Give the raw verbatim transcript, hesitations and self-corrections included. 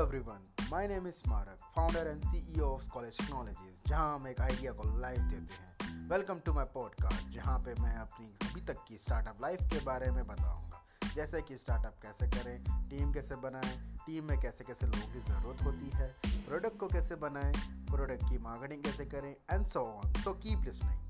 Hello everyone, my name is Smarak, founder and CEO of college technologies, जहां हम एक idea को लाइफ देते हैं। वेलकम टू माय पॉडकास्ट, जहां पे मैं अपनी अभी तक की स्टार्टअप लाइफ के बारे में बताऊंगा, जैसे कि स्टार्टअप कैसे करें, टीम कैसे बनाएं, टीम में कैसे कैसे लोगों की ज़रूरत होती है, प्रोडक्ट को कैसे बनाएं, प्रोडक्ट की मार्केटिंग कैसे करें and so on. So keep listening.